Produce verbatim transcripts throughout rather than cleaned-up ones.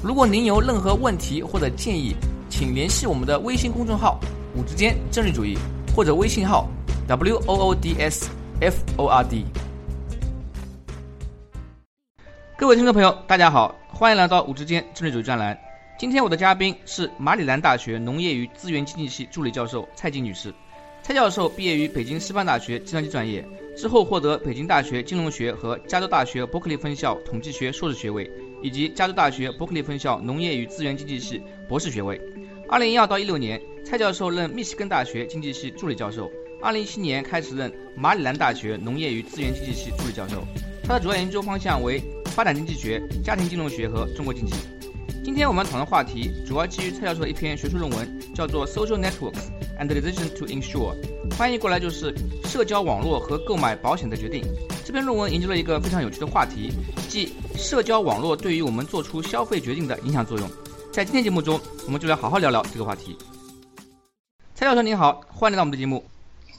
如果您有任何问题或者建议，请联系我们的微信公众号伍志坚政治主义，或者微信号 W O O D S F O R D。 各位听众朋友大家好，欢迎来到伍志坚政治主义专栏。今天我的嘉宾是马里兰大学农业与资源经济系助理教授蔡静女士。蔡教授毕业于北京师范大学计算机专业，之后获得北京大学金融学和加州大学伯克利分校统计学硕士学位，以及加州大学伯克利分校农业与资源经济系博士学位。二零一二到一六年，蔡教授任密西根大学经济系助理教授。二零一七年开始任马里兰大学农业与资源经济系助理教授。他的主要研究方向为发展经济学、家庭金融学和中国经济。今天我们讨论话题主要基于蔡教授的一篇学术论文，叫做《Social Networks and the Decision to Insure》，翻译过来就是《社交网络和购买保险的决定》。这篇论文研究了一个非常有趣的话题，即社交网络对于我们做出消费决定的影响作用。在今天节目中，我们就来好好聊聊这个话题。蔡教授您好，欢迎来到我们的节目。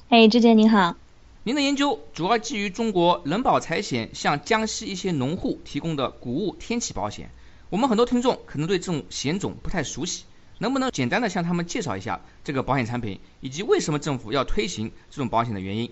哎，志坚您好。您的研究主要基于中国人保财险向江西一些农户提供的谷物天气保险。我们很多听众可能对这种险种不太熟悉，能不能简单的向他们介绍一下这个保险产品，以及为什么政府要推行这种保险的原因？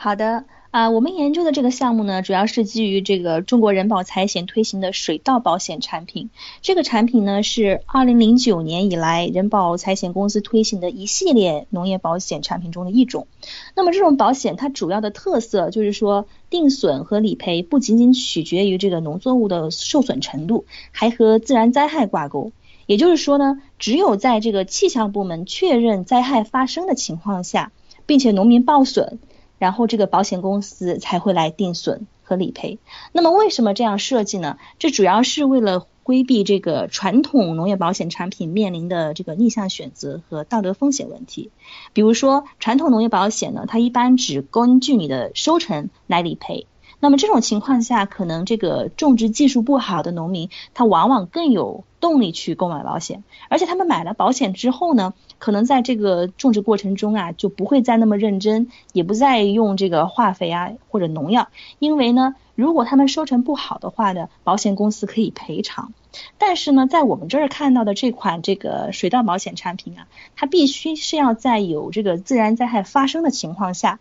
好的，啊，我们研究的这个项目呢，主要是基于这个中国人保财险推行的水稻保险产品。这个产品呢，是二零零九年以来人保财险公司推行的一系列农业保险产品中的一种。那么这种保险它主要的特色就是说，定损和理赔不仅仅取决于这个农作物的受损程度，还和自然灾害挂钩。也就是说呢，只有在这个气象部门确认灾害发生的情况下，并且农民报损，然后这个保险公司才会来定损和理赔。那么为什么这样设计呢？这主要是为了规避这个传统农业保险产品面临的这个逆向选择和道德风险问题。比如说传统农业保险呢，它一般只根据你的收成来理赔。那么这种情况下，可能这个种植技术不好的农民，他往往更有动力去购买保险，而且他们买了保险之后呢，可能在这个种植过程中啊，就不会再那么认真，也不再用这个化肥啊或者农药，因为呢，如果他们收成不好的话呢，保险公司可以赔偿。但是呢，在我们这儿看到的这款这个水稻保险产品啊，它必须是要在有这个自然灾害发生的情况下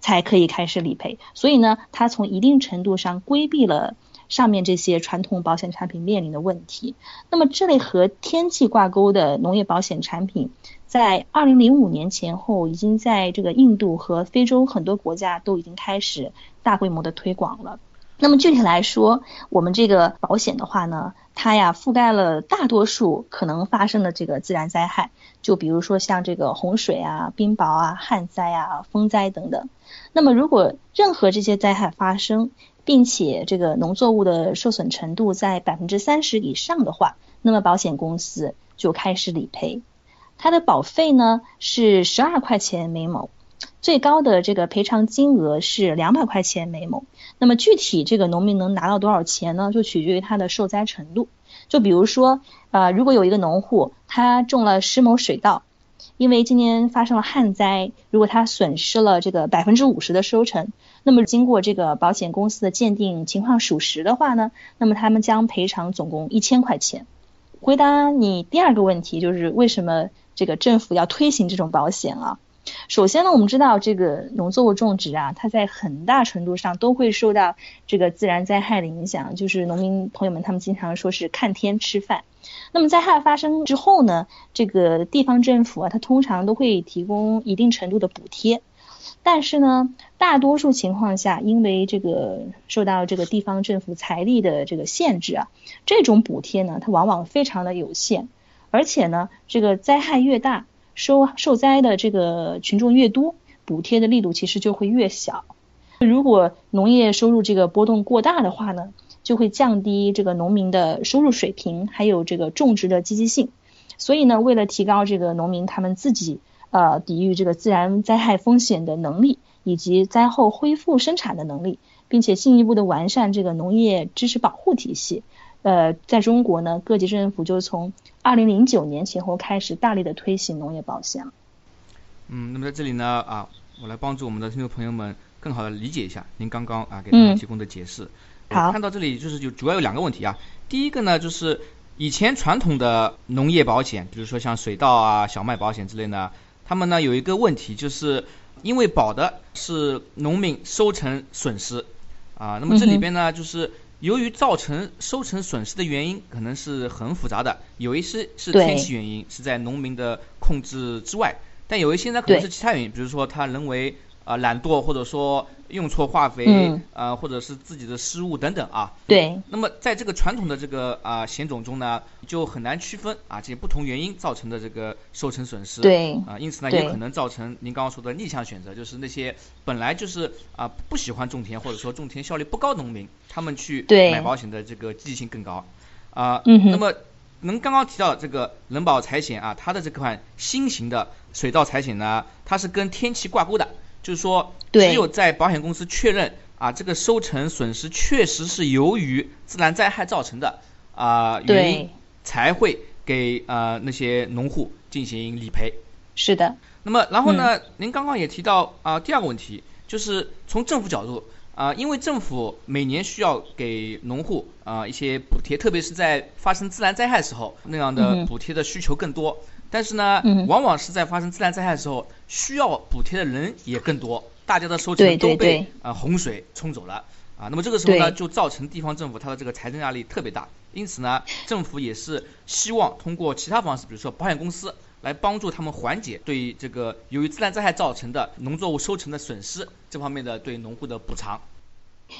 才可以开始理赔，所以呢，它从一定程度上规避了上面这些传统保险产品面临的问题。那么这类和天气挂钩的农业保险产品，在二零零五年前后已经在这个印度和非洲很多国家都已经开始大规模的推广了。那么具体来说，我们这个保险的话呢，它呀覆盖了大多数可能发生的这个自然灾害，就比如说像这个洪水啊、冰雹啊、旱灾啊、风灾等等。那么如果任何这些灾害发生，并且这个农作物的受损程度在 百分之三十 以上的话，那么保险公司就开始理赔。它的保费呢是十二块钱每亩，最高的这个赔偿金额是两百块钱每亩。那么具体这个农民能拿到多少钱呢，就取决于他的受灾程度。就比如说呃，如果有一个农户他种了十亩水稻，因为今年发生了旱灾，如果他损失了这个 百分之五十 的收成，那么经过这个保险公司的鉴定情况属实的话呢，那么他们将赔偿总共一千块钱。回答你第二个问题，就是为什么这个政府要推行这种保险啊？首先呢，我们知道这个农作物种植啊，它在很大程度上都会受到这个自然灾害的影响，就是农民朋友们他们经常说是看天吃饭。那么灾害发生之后呢，这个地方政府啊，它通常都会提供一定程度的补贴，但是呢，大多数情况下，因为这个受到这个地方政府财力的这个限制啊，这种补贴呢，它往往非常的有限，而且呢，这个灾害越大，受受灾的这个群众越多，补贴的力度其实就会越小。如果农业收入这个波动过大的话呢，就会降低这个农民的收入水平，还有这个种植的积极性。所以呢，为了提高这个农民他们自己呃抵御这个自然灾害风险的能力，以及灾后恢复生产的能力，并且进一步的完善这个农业知识保护体系，呃，在中国呢，各级政府就从二零零九年前后开始大力的推行农业保险。嗯，那么在这里呢，啊，我来帮助我们的听众朋友们更好的理解一下您刚刚啊给他们提供的解释。嗯、看到这里就是就主要有两个问题啊，第一个呢就是以前传统的农业保险，比如说像水稻啊、小麦保险之类呢，他们呢有一个问题，就是因为保的是农民收成损失啊，那么这里边呢就是由于造成收成损失的原因可能是很复杂的，有一些是天气原因，是在农民的控制之外，但有一些呢可能是其他原因，比如说他人为啊、呃、懒惰，或者说用错化肥，嗯、呃，或者是自己的失误等等啊。对。那么在这个传统的这个啊、呃、险种中呢，就很难区分啊这些不同原因造成的这个收成损失。对。啊、呃，因此呢，也可能造成您刚刚说的逆向选择，就是那些本来就是啊、呃、不喜欢种田，或者说种田效率不高农民，他们去买保险的这个积极性更高。啊、呃嗯，那么能刚刚提到这个人保财险啊，它的这款新型的水稻财险呢，它是跟天气挂钩的。就是说只有在保险公司确认啊这个收成损失确实是由于自然灾害造成的啊、呃、原因，才会给呃那些农户进行理赔。是的。那么然后呢、嗯、您刚刚也提到啊、呃、第二个问题，就是从政府角度啊、呃、因为政府每年需要给农户啊、呃、一些补贴，特别是在发生自然灾害时候，那样的补贴的需求更多。嗯，但是呢，往往是在发生自然灾害的时候，需要补贴的人也更多，大家的收成都被对对对、呃、洪水冲走了啊。那么这个时候呢，就造成地方政府它的这个财政压力特别大。因此呢，政府也是希望通过其他方式，比如说保险公司，来帮助他们缓解对这个由于自然灾害造成的农作物收成的损失这方面的对农户的补偿。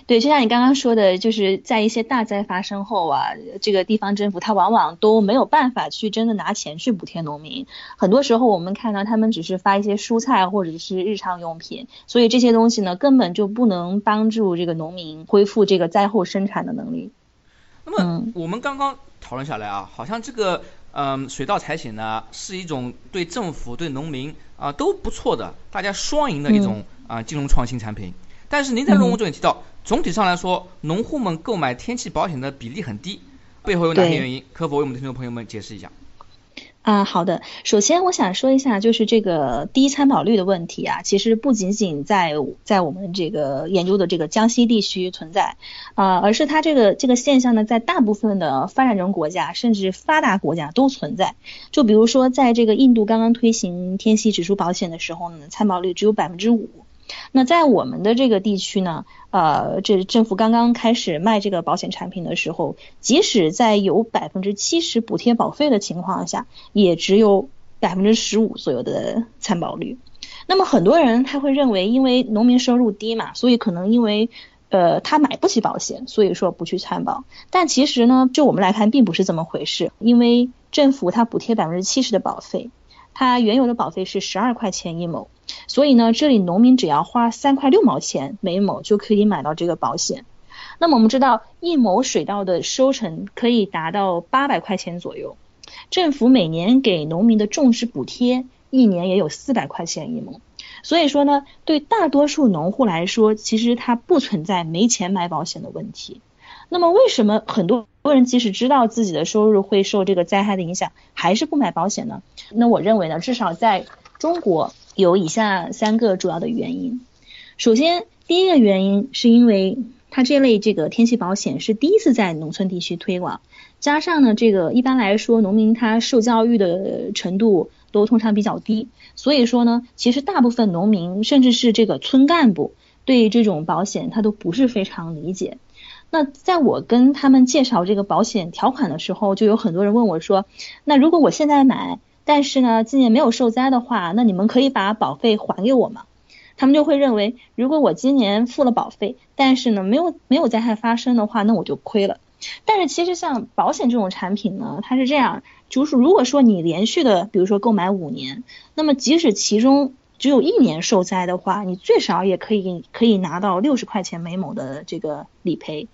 对，就像你刚刚说的，就是在一些大灾发生后啊，这个地方政府它往往都没有办法去真的拿钱去补贴农民，很多时候我们看到他们只是发一些蔬菜或者是日常用品，所以这些东西呢根本就不能帮助这个农民恢复这个灾后生产的能力。那么我们刚刚讨论下来啊，好像这个嗯，水稻财险呢是一种对政府对农民啊、呃、都不错的，大家双赢的一种啊、嗯呃、金融创新产品。但是您在论文中也提到、嗯、总体上来说农户们购买天气保险的比例很低，背后有哪些原因，可否为我们的听众朋友们解释一下啊、呃，好的，首先我想说一下就是这个低参保率的问题啊，其实不仅仅在在我们这个研究的这个江西地区存在，呃，而是它这个这个现象呢，在大部分的发展中国家甚至发达国家都存在。就比如说在这个印度刚刚推行天气指数保险的时候呢，参保率只有百分之五。那在我们的这个地区呢，呃，这政府刚刚开始卖这个保险产品的时候，即使在有百分之七十补贴保费的情况下，也只有百分之十五左右的参保率。那么很多人他会认为，因为农民收入低嘛，所以可能因为呃他买不起保险，所以说不去参保。但其实呢，就我们来看，并不是这么回事，因为政府他补贴百分之七十的保费。它原有的保费是十二块钱一亩，所以呢，这里农民只要花三块六毛钱每亩就可以买到这个保险。那么我们知道，一亩水稻的收成可以达到八百块钱左右，政府每年给农民的种植补贴一年也有四百块钱一亩。所以说呢，对大多数农户来说，其实它不存在没钱买保险的问题。那么为什么很多人即使知道自己的收入会受这个灾害的影响，还是不买保险呢？那我认为呢，至少在中国有以下三个主要的原因。首先，第一个原因是因为它这类这个天气保险是第一次在农村地区推广，加上呢，这个一般来说农民他受教育的程度都通常比较低，所以说呢，其实大部分农民甚至是这个村干部对这种保险他都不是非常理解。那在我跟他们介绍这个保险条款的时候，就有很多人问我说，那如果我现在买，但是呢今年没有受灾的话，那你们可以把保费还给我吗？他们就会认为，如果我今年付了保费，但是呢没有没有灾害发生的话，那我就亏了。但是其实像保险这种产品呢，它是这样，就是如果说你连续的比如说购买五年，那么即使其中只有一年受灾的话，你最少也可以可以拿到六十块钱每亩的这个理赔。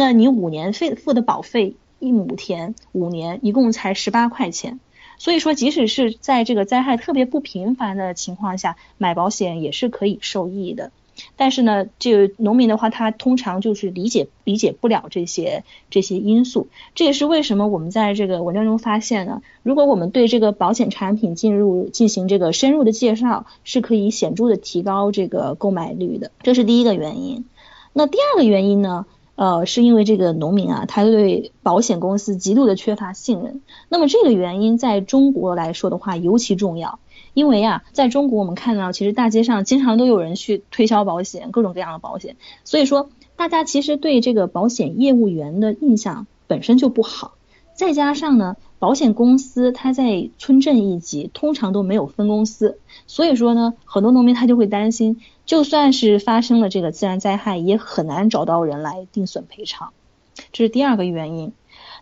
那你五年费付的保费一亩田五年一共才十八块钱。所以说即使是在这个灾害特别不频繁的情况下，买保险也是可以受益的。但是呢，这个农民的话，他通常就是理解理解不了这些这些因素。这也是为什么我们在这个文章中发现呢，如果我们对这个保险产品进入进行这个深入的介绍，是可以显著的提高这个购买率的。这是第一个原因。那第二个原因呢，呃，是因为这个农民啊，他对保险公司极度的缺乏信任。那么这个原因在中国来说的话尤其重要。因为啊，在中国我们看到其实大街上经常都有人去推销保险，各种各样的保险，所以说大家其实对这个保险业务员的印象本身就不好，再加上呢保险公司它在村镇一级通常都没有分公司，所以说呢很多农民他就会担心，就算是发生了这个自然灾害也很难找到人来定损赔偿。这是第二个原因。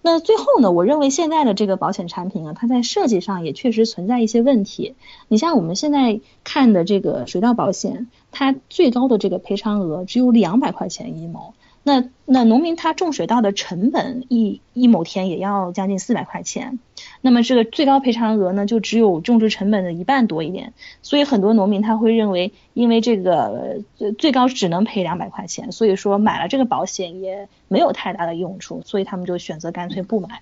那最后呢，我认为现在的这个保险产品啊，它在设计上也确实存在一些问题。你像我们现在看的这个水稻保险，它最高的这个赔偿额只有两百块钱一亩，那那农民他种水稻的成本一一亩田也要将近四百块钱，那么这个最高赔偿额呢就只有种植成本的一半多一点，所以很多农民他会认为因为这个最高只能赔两百块钱，所以说买了这个保险也没有太大的用处，所以他们就选择干脆不买。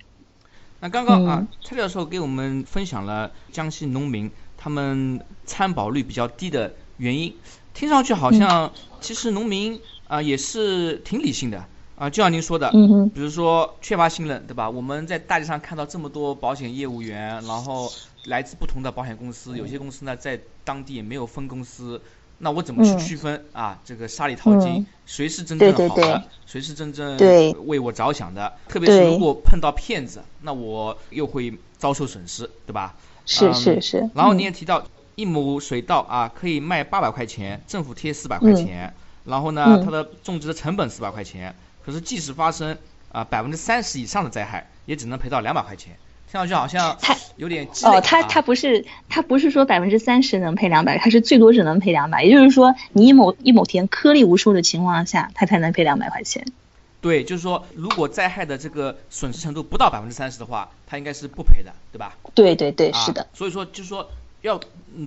那刚刚啊，蔡教授给我们分享了江西农民他们参保率比较低的原因，听上去好像其实农民啊、呃、也是挺理性的。啊，就像您说的，比如说缺乏信任，对吧？我们在大街上看到这么多保险业务员，然后来自不同的保险公司，有些公司呢在当地也没有分公司，那我怎么去区分、嗯、啊？这个沙里淘金、嗯，谁是真正好的，对对对，谁是真正为我着想的？特别是如果碰到骗子，那我又会遭受损失，对吧？是是是。嗯、然后你也提到、嗯、一亩水稻啊，可以卖八百块钱，政府贴四百块钱，嗯、然后呢，它的种植的成本四百块钱。可是即使发生啊百分之三十以上的灾害，也只能赔到两百块钱，听上去好像有点鸡肋、啊、哦，他他不是他不是说百分之三十能赔两百，他是最多只能赔两百，也就是说你一亩一亩田颗粒无收的情况下，他才能赔两百块钱。对，就是说如果灾害的这个损失程度不到百分之三十的话，他应该是不赔的，对吧？对对对，是的。啊、所以说就是说要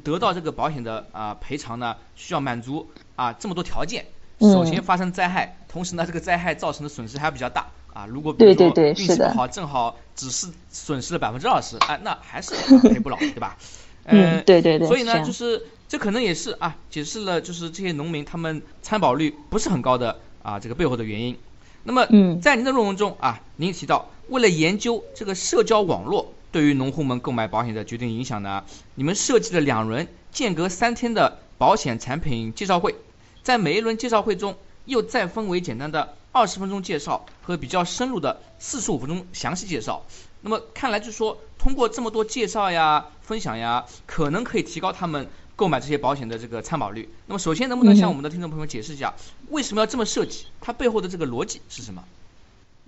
得到这个保险的啊赔偿呢，需要满足啊这么多条件。首先发生灾害、嗯，同时呢，这个灾害造成的损失还比较大啊。如果比如说运气不好，对对对，正好只是损失了百分之二十，哎，那还是赔不了，对吧？呃、嗯，对对对。所以呢，是就是这可能也是啊，解释了就是这些农民他们参保率不是很高的啊这个背后的原因。那么在您的论文中啊，您提到为了研究这个社交网络对于农户们购买保险的决定影响呢，你们设计了两轮间隔三天的保险产品介绍会。在每一轮介绍会中，又再分为简单的二十分钟介绍和比较深入的四十五分钟详细介绍。那么看来就是说，通过这么多介绍呀、分享呀，可能可以提高他们购买这些保险的这个参保率。那么首先，能不能向我们的听众朋友解释一下，为什么要这么设计？它背后的这个逻辑是什么？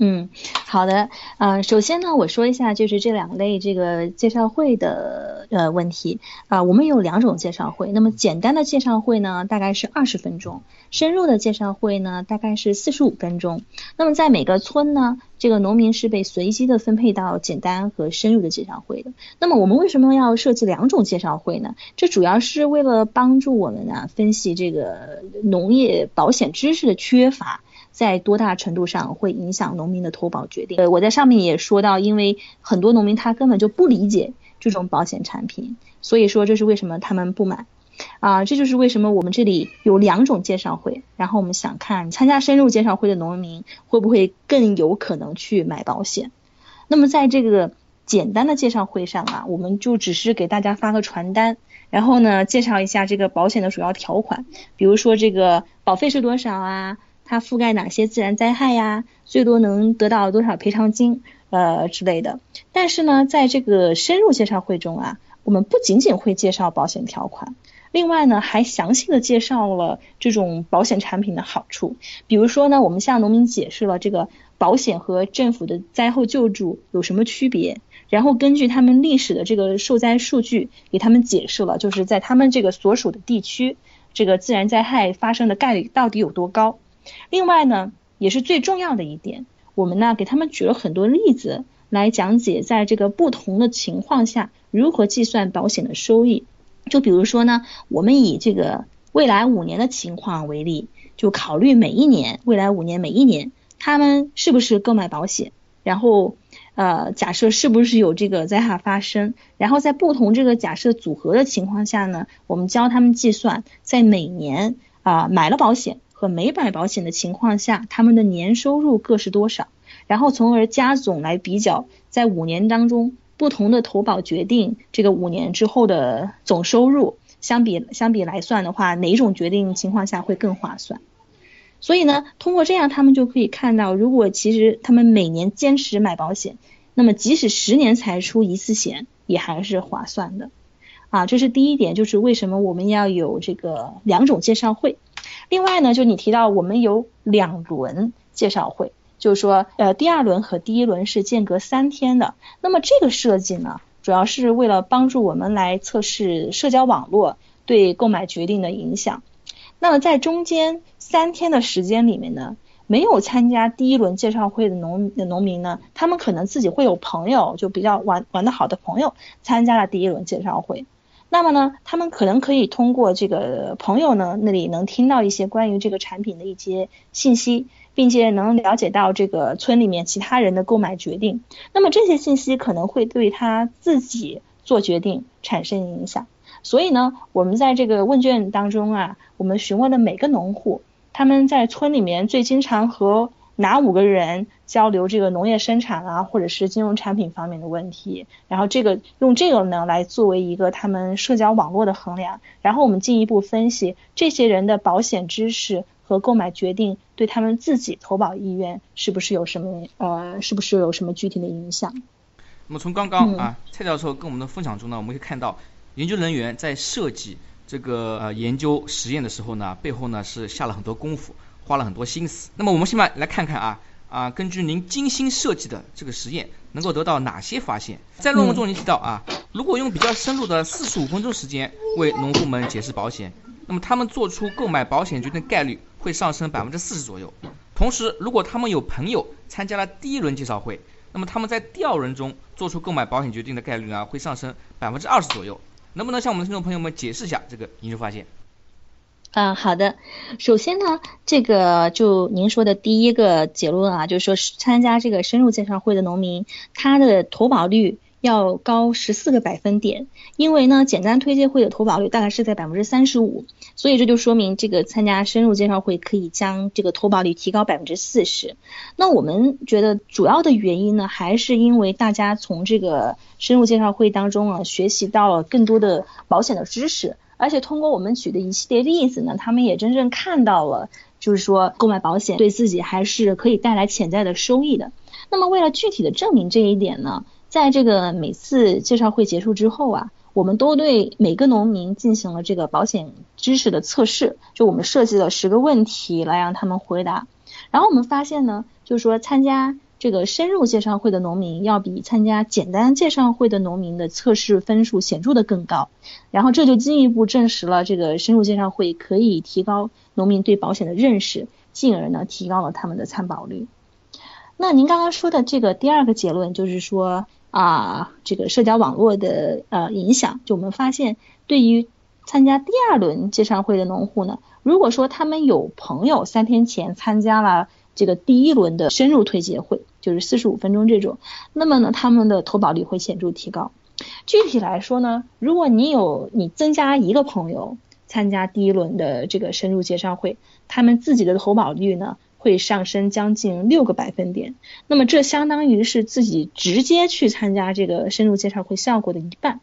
嗯，好的，呃，首先呢，我说一下就是这两类这个介绍会的呃问题啊、呃，我们有两种介绍会，那么简单的介绍会呢，大概是二十分钟，深入的介绍会呢，大概是四十五分钟。那么在每个村呢，这个农民是被随机的分配到简单和深入的介绍会的。那么我们为什么要设计两种介绍会呢？这主要是为了帮助我们啊分析这个农业保险知识的缺乏。在多大程度上会影响农民的投保决定？呃，我在上面也说到，因为很多农民他根本就不理解这种保险产品，所以说这是为什么他们不买。啊，这就是为什么我们这里有两种介绍会，然后我们想看参加深入介绍会的农民会不会更有可能去买保险。那么在这个简单的介绍会上啊，我们就只是给大家发个传单，然后呢介绍一下这个保险的主要条款，比如说这个保费是多少啊，它覆盖哪些自然灾害呀？最多能得到多少赔偿金，呃之类的。但是呢，在这个深入介绍会中啊，我们不仅仅会介绍保险条款，另外呢，还详细的介绍了这种保险产品的好处。比如说呢，我们向农民解释了这个保险和政府的灾后救助有什么区别，然后根据他们历史的这个受灾数据，给他们解释了就是在他们这个所属的地区，这个自然灾害发生的概率到底有多高。另外呢，也是最重要的一点。我们呢给他们举了很多例子来讲解在这个不同的情况下如何计算保险的收益。就比如说呢，我们以这个未来五年的情况为例，就考虑每一年，未来五年每一年他们是不是购买保险，然后呃，假设是不是有这个灾害发生，然后在不同这个假设组合的情况下呢，我们教他们计算在每年啊、呃、买了保险和没买保险的情况下他们的年收入各是多少，然后从而加总来比较在五年当中不同的投保决定这个五年之后的总收入相比相比来算的话，哪种决定情况下会更划算。所以呢，通过这样他们就可以看到，如果其实他们每年坚持买保险，那么即使十年才出一次险也还是划算的啊，这是第一点，就是为什么我们要有这个两种介绍会。另外呢，就你提到我们有两轮介绍会，就是说呃，第二轮和第一轮是间隔三天的。那么这个设计呢，主要是为了帮助我们来测试社交网络对购买决定的影响。那么在中间三天的时间里面呢，没有参加第一轮介绍会的农的农民呢，他们可能自己会有朋友，就比较玩玩得好的朋友参加了第一轮介绍会，那么呢他们可能可以通过这个朋友呢那里能听到一些关于这个产品的一些信息，并且能了解到这个村里面其他人的购买决定，那么这些信息可能会对他自己做决定产生影响。所以呢，我们在这个问卷当中啊，我们询问了每个农户他们在村里面最经常和哪五个人交流这个农业生产啊或者是金融产品方面的问题，然后这个用这个呢来作为一个他们社交网络的衡量，然后我们进一步分析这些人的保险知识和购买决定对他们自己投保意愿是不是有什么呃是不是有什么具体的影响。那么从刚刚啊、嗯、蔡教授跟我们的分享中呢，我们可以看到研究人员在设计这个呃研究实验的时候呢，背后呢是下了很多功夫，花了很多心思。那么我们先来来看看啊啊，根据您精心设计的这个实验，能够得到哪些发现？在论文中您提到啊，如果用比较深入的四十五分钟时间为农户们解释保险，那么他们做出购买保险决定的概率会上升百分之四十左右。同时，如果他们有朋友参加了第一轮介绍会，那么他们在第二轮中做出购买保险决定的概率呢会上升百分之二十左右。能不能向我们的听众朋友们解释一下这个研究发现？啊，好的。首先呢，这个就您说的第一个结论啊，就是说参加这个深入介绍会的农民，他的投保率要高十四个百分点，因为呢，简单推介会的投保率大概是在百分之三十五，所以这就说明这个参加深入介绍会可以将这个投保率提高百分之四十。那我们觉得主要的原因呢，还是因为大家从这个深入介绍会当中啊，学习到了更多的保险的知识，而且通过我们举的一系列例子呢，他们也真正看到了，就是说购买保险对自己还是可以带来潜在的收益的。那么为了具体的证明这一点呢，在这个每次介绍会结束之后啊，我们都对每个农民进行了这个保险知识的测试，就我们设计了十个问题来让他们回答。然后我们发现呢，就是说参加这个深入介绍会的农民要比参加简单介绍会的农民的测试分数显著的更高，然后这就进一步证实了这个深入介绍会可以提高农民对保险的认识，进而呢提高了他们的参保率。那您刚刚说的这个第二个结论就是说啊，这个社交网络的呃影响，就我们发现对于参加第二轮介绍会的农户呢，如果说他们有朋友三天前参加了这个第一轮的深入推介会，就是四十五分钟这种，那么呢他们的投保率会显著提高。具体来说呢，如果你有你增加一个朋友参加第一轮的这个深入介绍会，他们自己的投保率呢会上升将近六个百分点，那么这相当于是自己直接去参加这个深入介绍会效果的一半。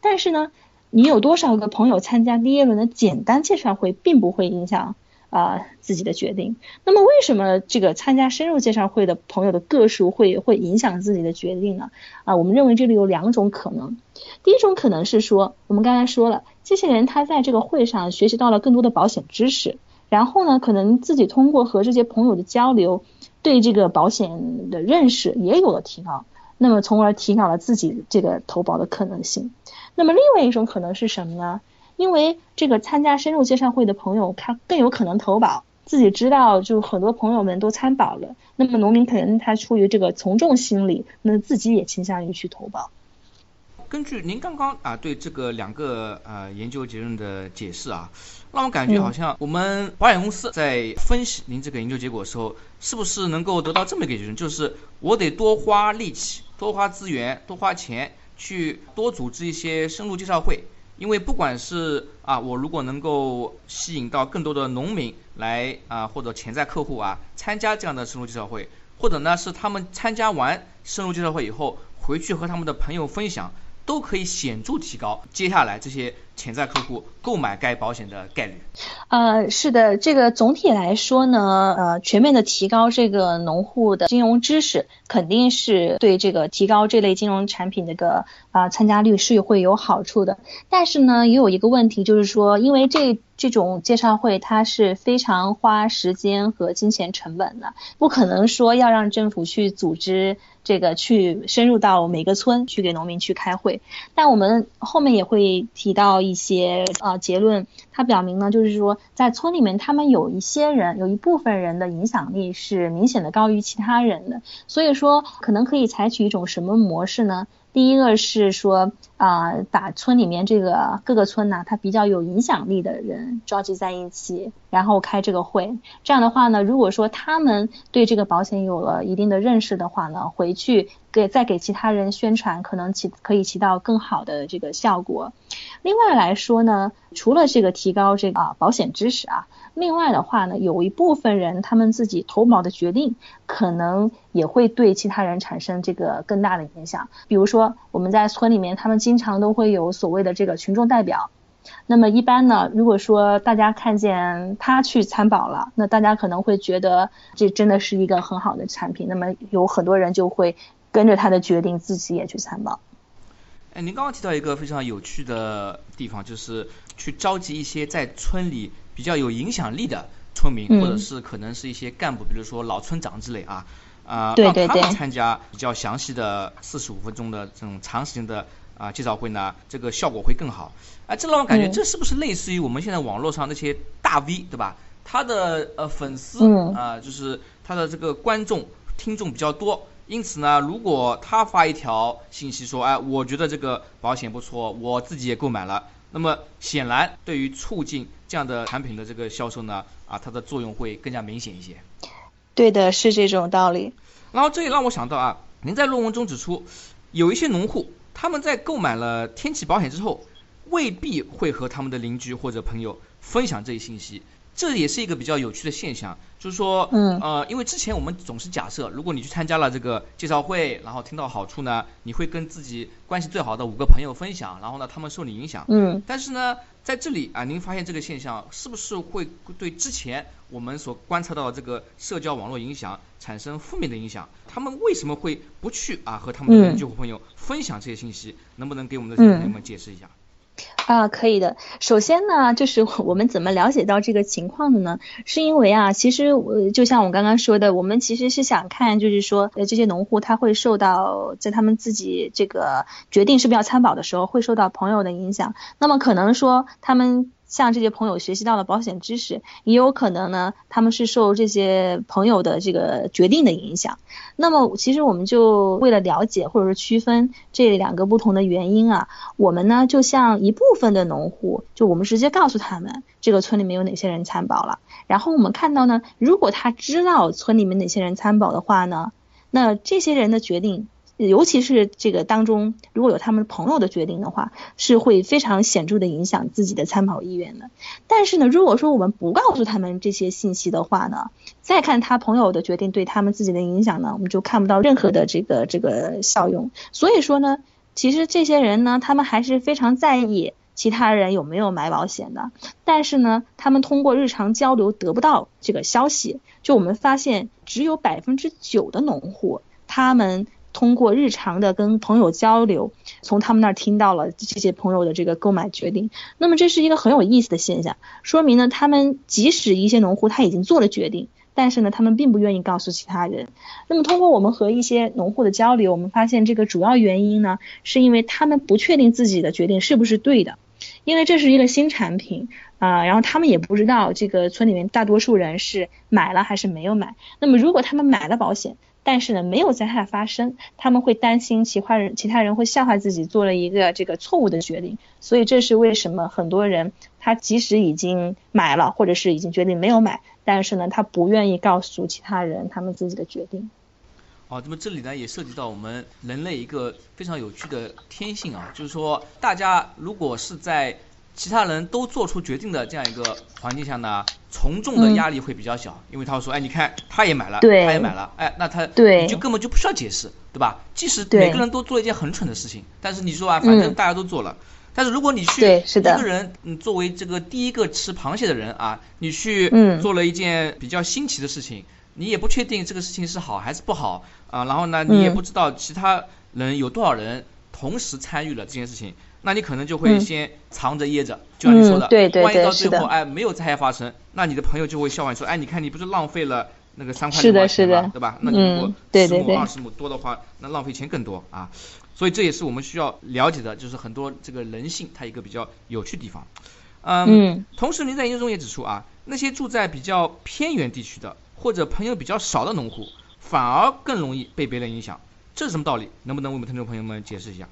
但是呢，你有多少个朋友参加第一轮的简单介绍会并不会影响啊、呃、自己的决定。那么为什么这个参加深入介绍会的朋友的个数会会影响自己的决定呢？啊，我们认为这里有两种可能。第一种可能是说，我们刚才说了，这些人他在这个会上学习到了更多的保险知识。然后呢，可能自己通过和这些朋友的交流，对这个保险的认识也有了提高，那么从而提高了自己这个投保的可能性。那么另外一种可能是什么呢？因为这个参加深入介绍会的朋友，他更有可能投保，自己知道，就很多朋友们都参保了，那么农民肯定他出于这个从众心理，那自己也倾向于去投保。根据您刚刚啊对这个两个呃研究结论的解释啊，让我感觉好像我们保险公司在分析您这个研究结果的时候，是不是能够得到这么一个结论，就是我得多花力气、多花资源、多花钱去多组织一些深入介绍会，因为不管是啊我如果能够吸引到更多的农民来啊或者潜在客户啊参加这样的深入介绍会，或者呢是他们参加完深入介绍会以后回去和他们的朋友分享，都可以显著提高接下来这些潜在客户购买该保险的概率。呃，是的，这个总体来说呢，呃，全面的提高这个农户的金融知识，肯定是对这个提高这类金融产品的个啊、呃、参加率是会有好处的。但是呢，也有一个问题，就是说，因为这这种介绍会它是非常花时间和金钱成本的，不可能说要让政府去组织这个去深入到每个村去给农民去开会。但我们后面也会提到一些呃结论，它表明呢，就是说在村里面他们有一些人有一部分人的影响力是明显的高于其他人的，所以说可能可以采取一种什么模式呢？第一个是说啊、呃，把村里面这个各个村呢、啊，它比较有影响力的人召集在一起，然后开这个会。这样的话呢，如果说他们对这个保险有了一定的认识的话呢，回去给再给其他人宣传，可能起可以起到更好的这个效果。另外来说呢，除了这个提高这个、啊、保险知识啊，另外的话呢，有一部分人他们自己投保的决定，可能也会对其他人产生这个更大的影响。比如说我们在村里面，他们经常都会有所谓的这个群众代表。那么一般呢，如果说大家看见他去参保了，那大家可能会觉得这真的是一个很好的产品，那么有很多人就会跟着他的决定，自己也去参保。哎，您刚刚提到一个非常有趣的地方，就是去召集一些在村里比较有影响力的村民，嗯、或者是可能是一些干部，比如说老村长之类啊，啊、呃，让他们参加比较详细的四十五分钟的这种长时间的啊、呃、介绍会呢，这个效果会更好。啊，这让我感觉这是不是类似于我们现在网络上那些大 V 对吧？他的呃粉丝啊、呃，就是他的这个观众听众比较多。因此呢，如果他发一条信息说，哎，我觉得这个保险不错，我自己也购买了，那么显然对于促进这样的产品的这个销售呢，啊，它的作用会更加明显一些。对的，是这种道理。然后这也让我想到啊，您在论文中指出，有一些农户他们在购买了天气保险之后，未必会和他们的邻居或者朋友分享这一信息。这也是一个比较有趣的现象，就是说，嗯，呃，因为之前我们总是假设，如果你去参加了这个介绍会，然后听到好处呢，你会跟自己关系最好的五个朋友分享，然后呢，他们受你影响，嗯，但是呢，在这里啊，您发现这个现象是不是会对之前我们所观察到的这个社交网络影响产生负面的影响？他们为什么会不去啊和他们的邻居或朋友分享这些信息？能不能给我们的朋友们解释一下？啊，可以的。首先呢，就是我们怎么了解到这个情况的呢？是因为啊，其实我就像我刚刚说的，我们其实是想看，就是说，呃，这些农户他会受到在他们自己这个决定是不是要参保的时候，会受到朋友的影响。那么可能说他们向这些朋友学习到了保险知识，也有可能呢，他们是受这些朋友的这个决定的影响。那么其实我们就为了了解或者是区分这两个不同的原因啊，我们呢就像一部分的农户，就我们直接告诉他们这个村里面有哪些人参保了，然后我们看到呢，如果他知道村里面哪些人参保的话呢，那这些人的决定，尤其是这个当中如果有他们朋友的决定的话，是会非常显著的影响自己的参保意愿的。但是呢，如果说我们不告诉他们这些信息的话呢，再看他朋友的决定对他们自己的影响呢，我们就看不到任何的这个这个效用。所以说呢，其实这些人呢，他们还是非常在意其他人有没有买保险的，但是呢，他们通过日常交流得不到这个消息。就我们发现，只有百分之九的农户，他们通过日常的跟朋友交流，从他们那儿听到了这些朋友的这个购买决定。那么这是一个很有意思的现象，说明呢，他们即使一些农户他已经做了决定，但是呢，他们并不愿意告诉其他人。那么通过我们和一些农户的交流，我们发现这个主要原因呢，是因为他们不确定自己的决定是不是对的，因为这是一个新产品啊、呃，然后他们也不知道这个村里面大多数人是买了还是没有买。那么如果他们买了保险，但是呢没有灾害发生，他们会担心其他人其他人会笑话自己做了一个这个错误的决定。所以这是为什么很多人他即使已经买了或者是已经决定没有买，但是呢他不愿意告诉其他人他们自己的决定。哦，那么这里呢也涉及到我们人类一个非常有趣的天性啊，就是说大家如果是在其他人都做出决定的这样一个环境下呢，从众的压力会比较小、嗯、因为他会说，哎，你看他也买了，他也买了，哎，那他对你就根本就不需要解释，对吧？即使每个人都做了一件很蠢的事情，但是你说啊，反正大家都做了、嗯、但是如果你去一个人，你作为这个第一个吃螃蟹的人啊，你去做了一件比较新奇的事情、嗯、你也不确定这个事情是好还是不好啊，然后呢你也不知道其他人有多少人同时参与了这件事情，那你可能就会先藏着掖着、嗯、就像你说的、嗯、对对对，万一到最后哎没有灾害发生，那你的朋友就会笑话你说，哎，你看你不是浪费了那个三块六毛钱嘛，对吧？那你如果十亩二十亩多的话，那浪费钱更多啊。所以这也是我们需要了解的，就是很多这个人性它一个比较有趣的地方。 嗯, 嗯同时您在研究中也指出啊，那些住在比较偏远地区的或者朋友比较少的农户反而更容易被别人影响，这是什么道理？能不能为我们听众朋友们解释一下？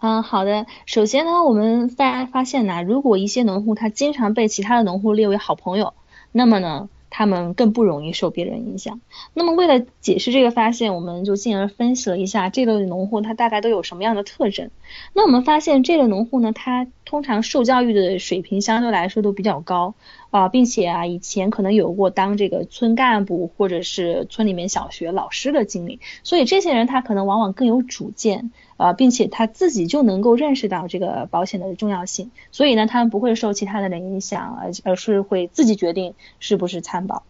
嗯，好的。首先呢，我们发发现呢，如果一些农户他经常被其他的农户列为好朋友，那么呢，他们更不容易受别人影响。那么为了解释这个发现，我们就进而分析了一下这类农户他大概都有什么样的特征。那我们发现这类农户呢，他通常受教育的水平相对来说都比较高啊、呃，并且啊，以前可能有过当这个村干部或者是村里面小学老师的经历，所以这些人他可能往往更有主见。呃，并且他自己就能够认识到这个保险的重要性，所以呢，他们不会受其他的人影响，而而是会自己决定是不是参保。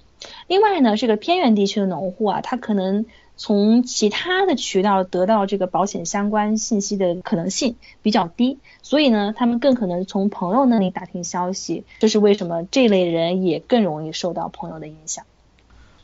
另外呢，这个偏远地区的农户啊，他可能从其他的渠道得到这个保险相关信息的可能性比较低，所以呢，他们更可能从朋友那里打听消息，这是为什么这类人也更容易受到朋友的影响。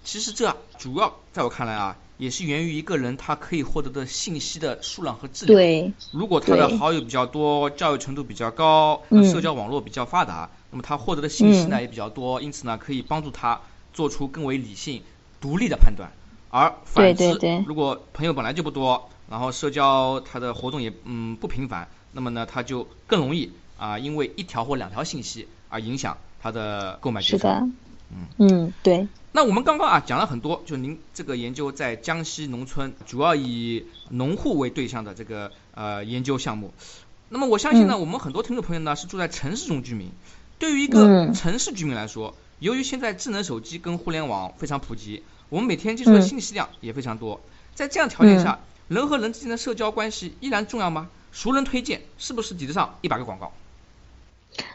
其实这主要在我看来啊，也是源于一个人他可以获得的信息的数量和质量。对，如果他的好友比较多，教育程度比较高，社交网络比较发达，那么他获得的信息呢也比较多，因此呢可以帮助他做出更为理性独立的判断。而反之，如果朋友本来就不多，然后社交他的活动也嗯不频繁，那么呢他就更容易啊、呃、因为一条或两条信息而影响他的购买决策。是的，嗯嗯，对。那我们刚刚啊讲了很多，就您这个研究在江西农村主要以农户为对象的这个呃研究项目。那么我相信呢，我们很多听众朋友呢是住在城市中居民。对于一个城市居民来说，由于现在智能手机跟互联网非常普及，我们每天接触的信息量也非常多。在这样条件下，人和人之间的社交关系依然重要吗？熟人推荐是不是抵得上一百个广告？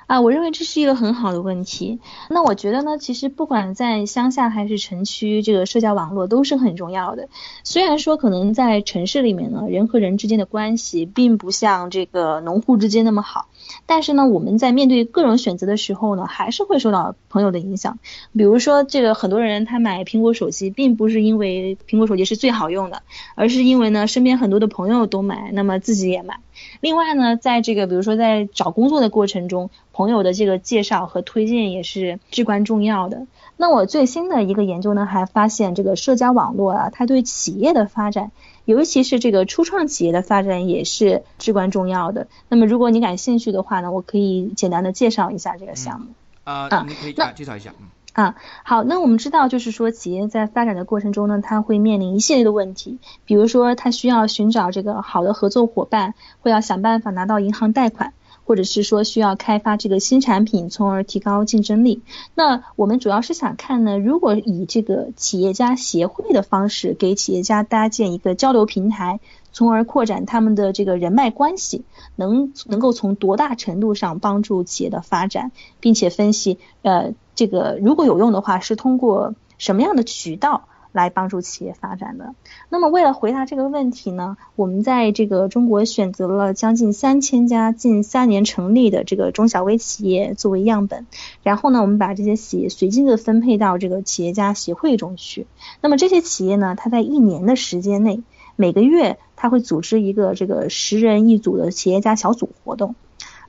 啊，我认为这是一个很好的问题。那我觉得呢，其实不管在乡下还是城区，这个社交网络都是很重要的。虽然说可能在城市里面呢，人和人之间的关系并不像这个农户之间那么好，但是呢，我们在面对个人选择的时候呢，还是会受到朋友的影响。比如说，这个很多人他买苹果手机，并不是因为苹果手机是最好用的，而是因为呢，身边很多的朋友都买，那么自己也买。另外呢，在这个比如说在找工作的过程中，朋友的这个介绍和推荐也是至关重要的。那我最新的一个研究呢，还发现这个社交网络啊，它对企业的发展，尤其是这个初创企业的发展也是至关重要的。那么如果你感兴趣的话呢，我可以简单的介绍一下这个项目。嗯、呃，你可以介绍一下。嗯。啊，好，那我们知道，就是说企业在发展的过程中呢，它会面临一系列的问题，比如说它需要寻找这个好的合作伙伴，会要想办法拿到银行贷款，或者是说需要开发这个新产品，从而提高竞争力。那我们主要是想看呢，如果以这个企业家协会的方式给企业家搭建一个交流平台，从而扩展他们的这个人脉关系，能能够从多大程度上帮助企业的发展，并且分析呃这个如果有用的话是通过什么样的渠道来帮助企业发展的。那么为了回答这个问题呢，我们在这个中国选择了将近三千家近三年成立的这个中小微企业作为样本，然后呢我们把这些企业随机的分配到这个企业家协会中去。那么这些企业呢，它在一年的时间内，每个月它会组织一个这个十人一组的企业家小组活动。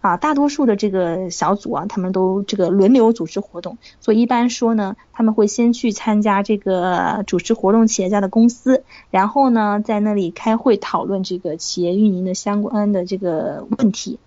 啊，大多数的这个小组啊，他们都这个轮流组织活动，所以一般说呢，他们会先去参加这个主持活动企业家的公司，然后呢，在那里开会讨论这个企业运营的相关的这个问题。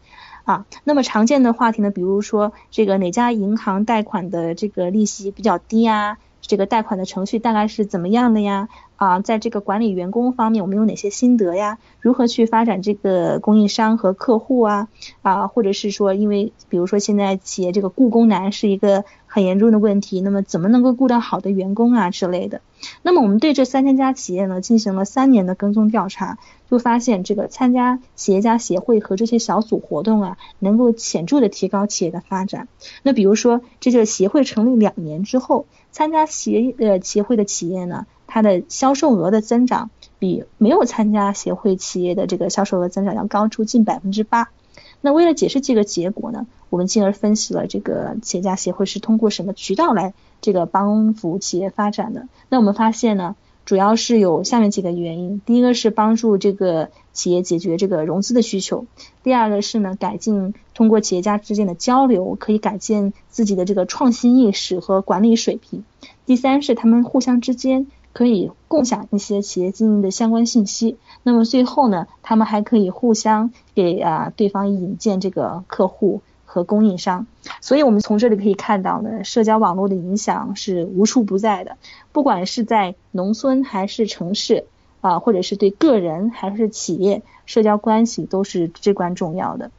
啊，那么常见的话题呢，比如说这个哪家银行贷款的这个利息比较低啊，这个贷款的程序大概是怎么样的呀？啊，在这个管理员工方面，我们有哪些心得呀？如何去发展这个供应商和客户啊？啊，或者是说，因为比如说现在企业这个雇工难是一个很严重的问题，那么怎么能够雇到好的员工啊之类的？那么我们对这三千家企业呢进行了三年的跟踪调查，就发现这个参加企业家协会和这些小组活动啊，能够显著的提高企业的发展。那比如说，这个协会成立两年之后，参加协呃协会的企业呢，它的销售额的增长比没有参加协会企业的这个销售额增长要高出近百分之八。那为了解释这个结果呢，我们进而分析了这个企业家协会是通过什么渠道来这个帮扶企业发展的。那我们发现呢，主要是有下面几个原因。第一个是帮助这个企业解决这个融资的需求。第二个是呢，改进通过企业家之间的交流，可以改进自己的这个创新意识和管理水平。第三是他们互相之间可以共享一些企业经营的相关信息。那么最后呢，他们还可以互相给啊对方引荐这个客户和供应商。所以我们从这里可以看到呢，社交网络的影响是无处不在的，不管是在农村还是城市啊，或者是对个人还是企业，社交关系都是至关重要的。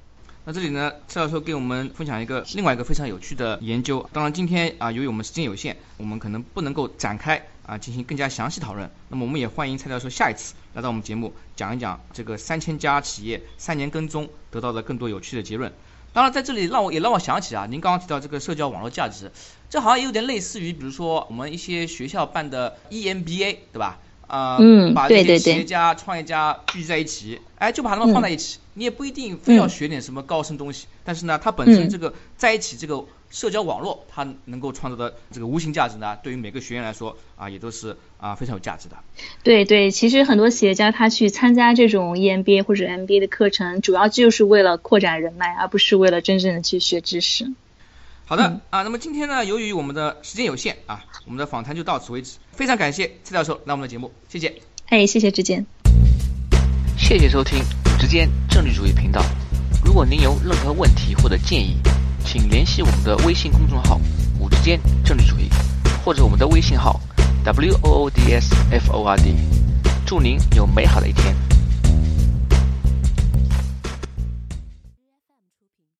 那这里呢，蔡教授给我们分享一个另外一个非常有趣的研究。当然今天啊，由于我们时间有限，我们可能不能够展开啊进行更加详细讨论。那么我们也欢迎蔡教授下一次来到我们节目，讲一讲这个三千家企业三年跟踪得到的更多有趣的结论。当然在这里让我也让我想起啊，您刚刚提到这个社交网络价值，这好像有点类似于比如说我们一些学校办的 E M B A 对吧？呃、嗯，把这些企业家、创业家聚在一起，哎，就把他们放在一起，嗯、你也不一定非要学点什么高深东西，嗯、但是呢，它本身这个在一起这个社交网络，它能够创造的这个无形价值呢，对于每个学员来说啊，也都是啊非常有价值的。对对，其实很多企业家他去参加这种 E M B A 或者 M B A 的课程，主要就是为了扩展人脉，而不是为了真正的去学知识。好的啊，那么今天呢，由于我们的时间有限啊，我们的访谈就到此为止。非常感谢蔡教授来我们的节目，谢谢。哎，谢谢之间。谢谢收听之间政治主义频道。如果您有任何问题或者建议，请联系我们的微信公众号“伍之间政治主义”或者我们的微信号 “W O O D S F O R D”。祝您有美好的一天。